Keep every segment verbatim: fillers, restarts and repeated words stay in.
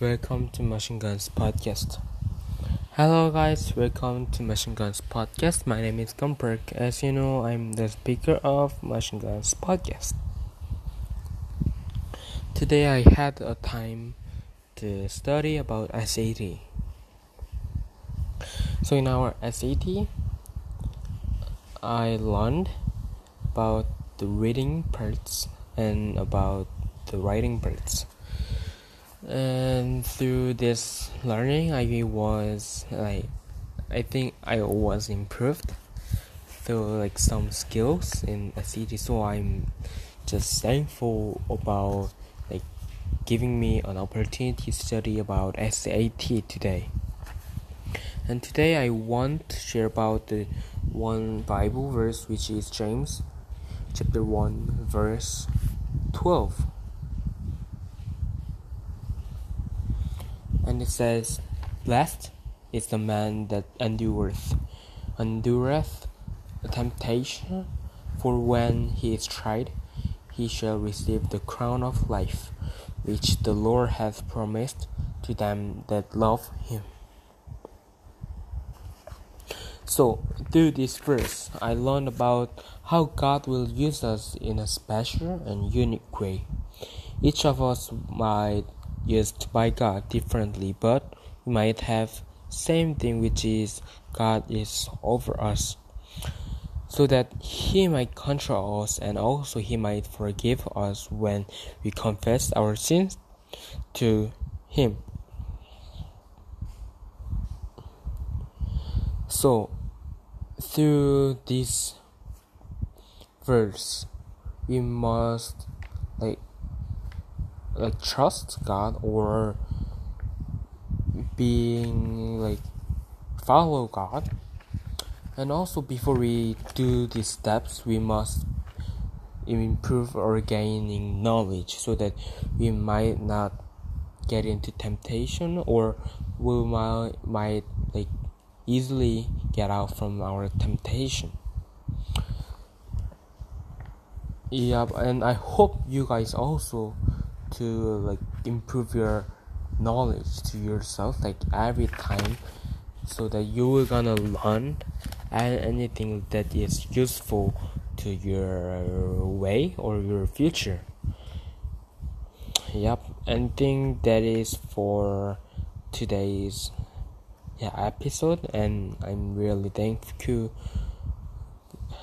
Welcome to Machine Guns Podcast. Hello guys, welcome to Machine Guns Podcast. My name is Gunperk. As you know, I'm the speaker of Machine Guns Podcast. Today I had a time to study about S A T. So in our S A T, I learned about the reading parts and about the writing parts, and through this learning I was like I think I was improved through like some skills in S A T, so I'm just thankful about like giving me an opportunity to study about S A T today. And today I want to share about the one Bible verse, which is James chapter one verse twelve. And it says, "Blessed is the man that endureth, endureth a temptation, for when he is tried, he shall receive the crown of life, which the Lord hath promised to them that love him." So, through this verse, I learned about how God will use us in a special and unique way. Each of us might used by God differently, but we might have same thing, which is God is over us, so that He might control us, and also He might forgive us when we confess our sins to Him. So through this verse, we must like like trust God, or being like follow God. And also, before we do these steps, we must improve or gaining knowledge, so that we might not get into temptation, or we might, might like easily get out from our temptation. Yeah, and I hope you guys also to like improve your knowledge to yourself like every time, so that you are gonna learn anything that is useful to your way or your future. Yep, and think that is for today's yeah episode, and I'm really thankful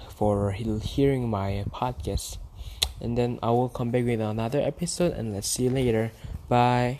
for hearing my podcast. And then I will come back with another episode, and let's see you later. Bye.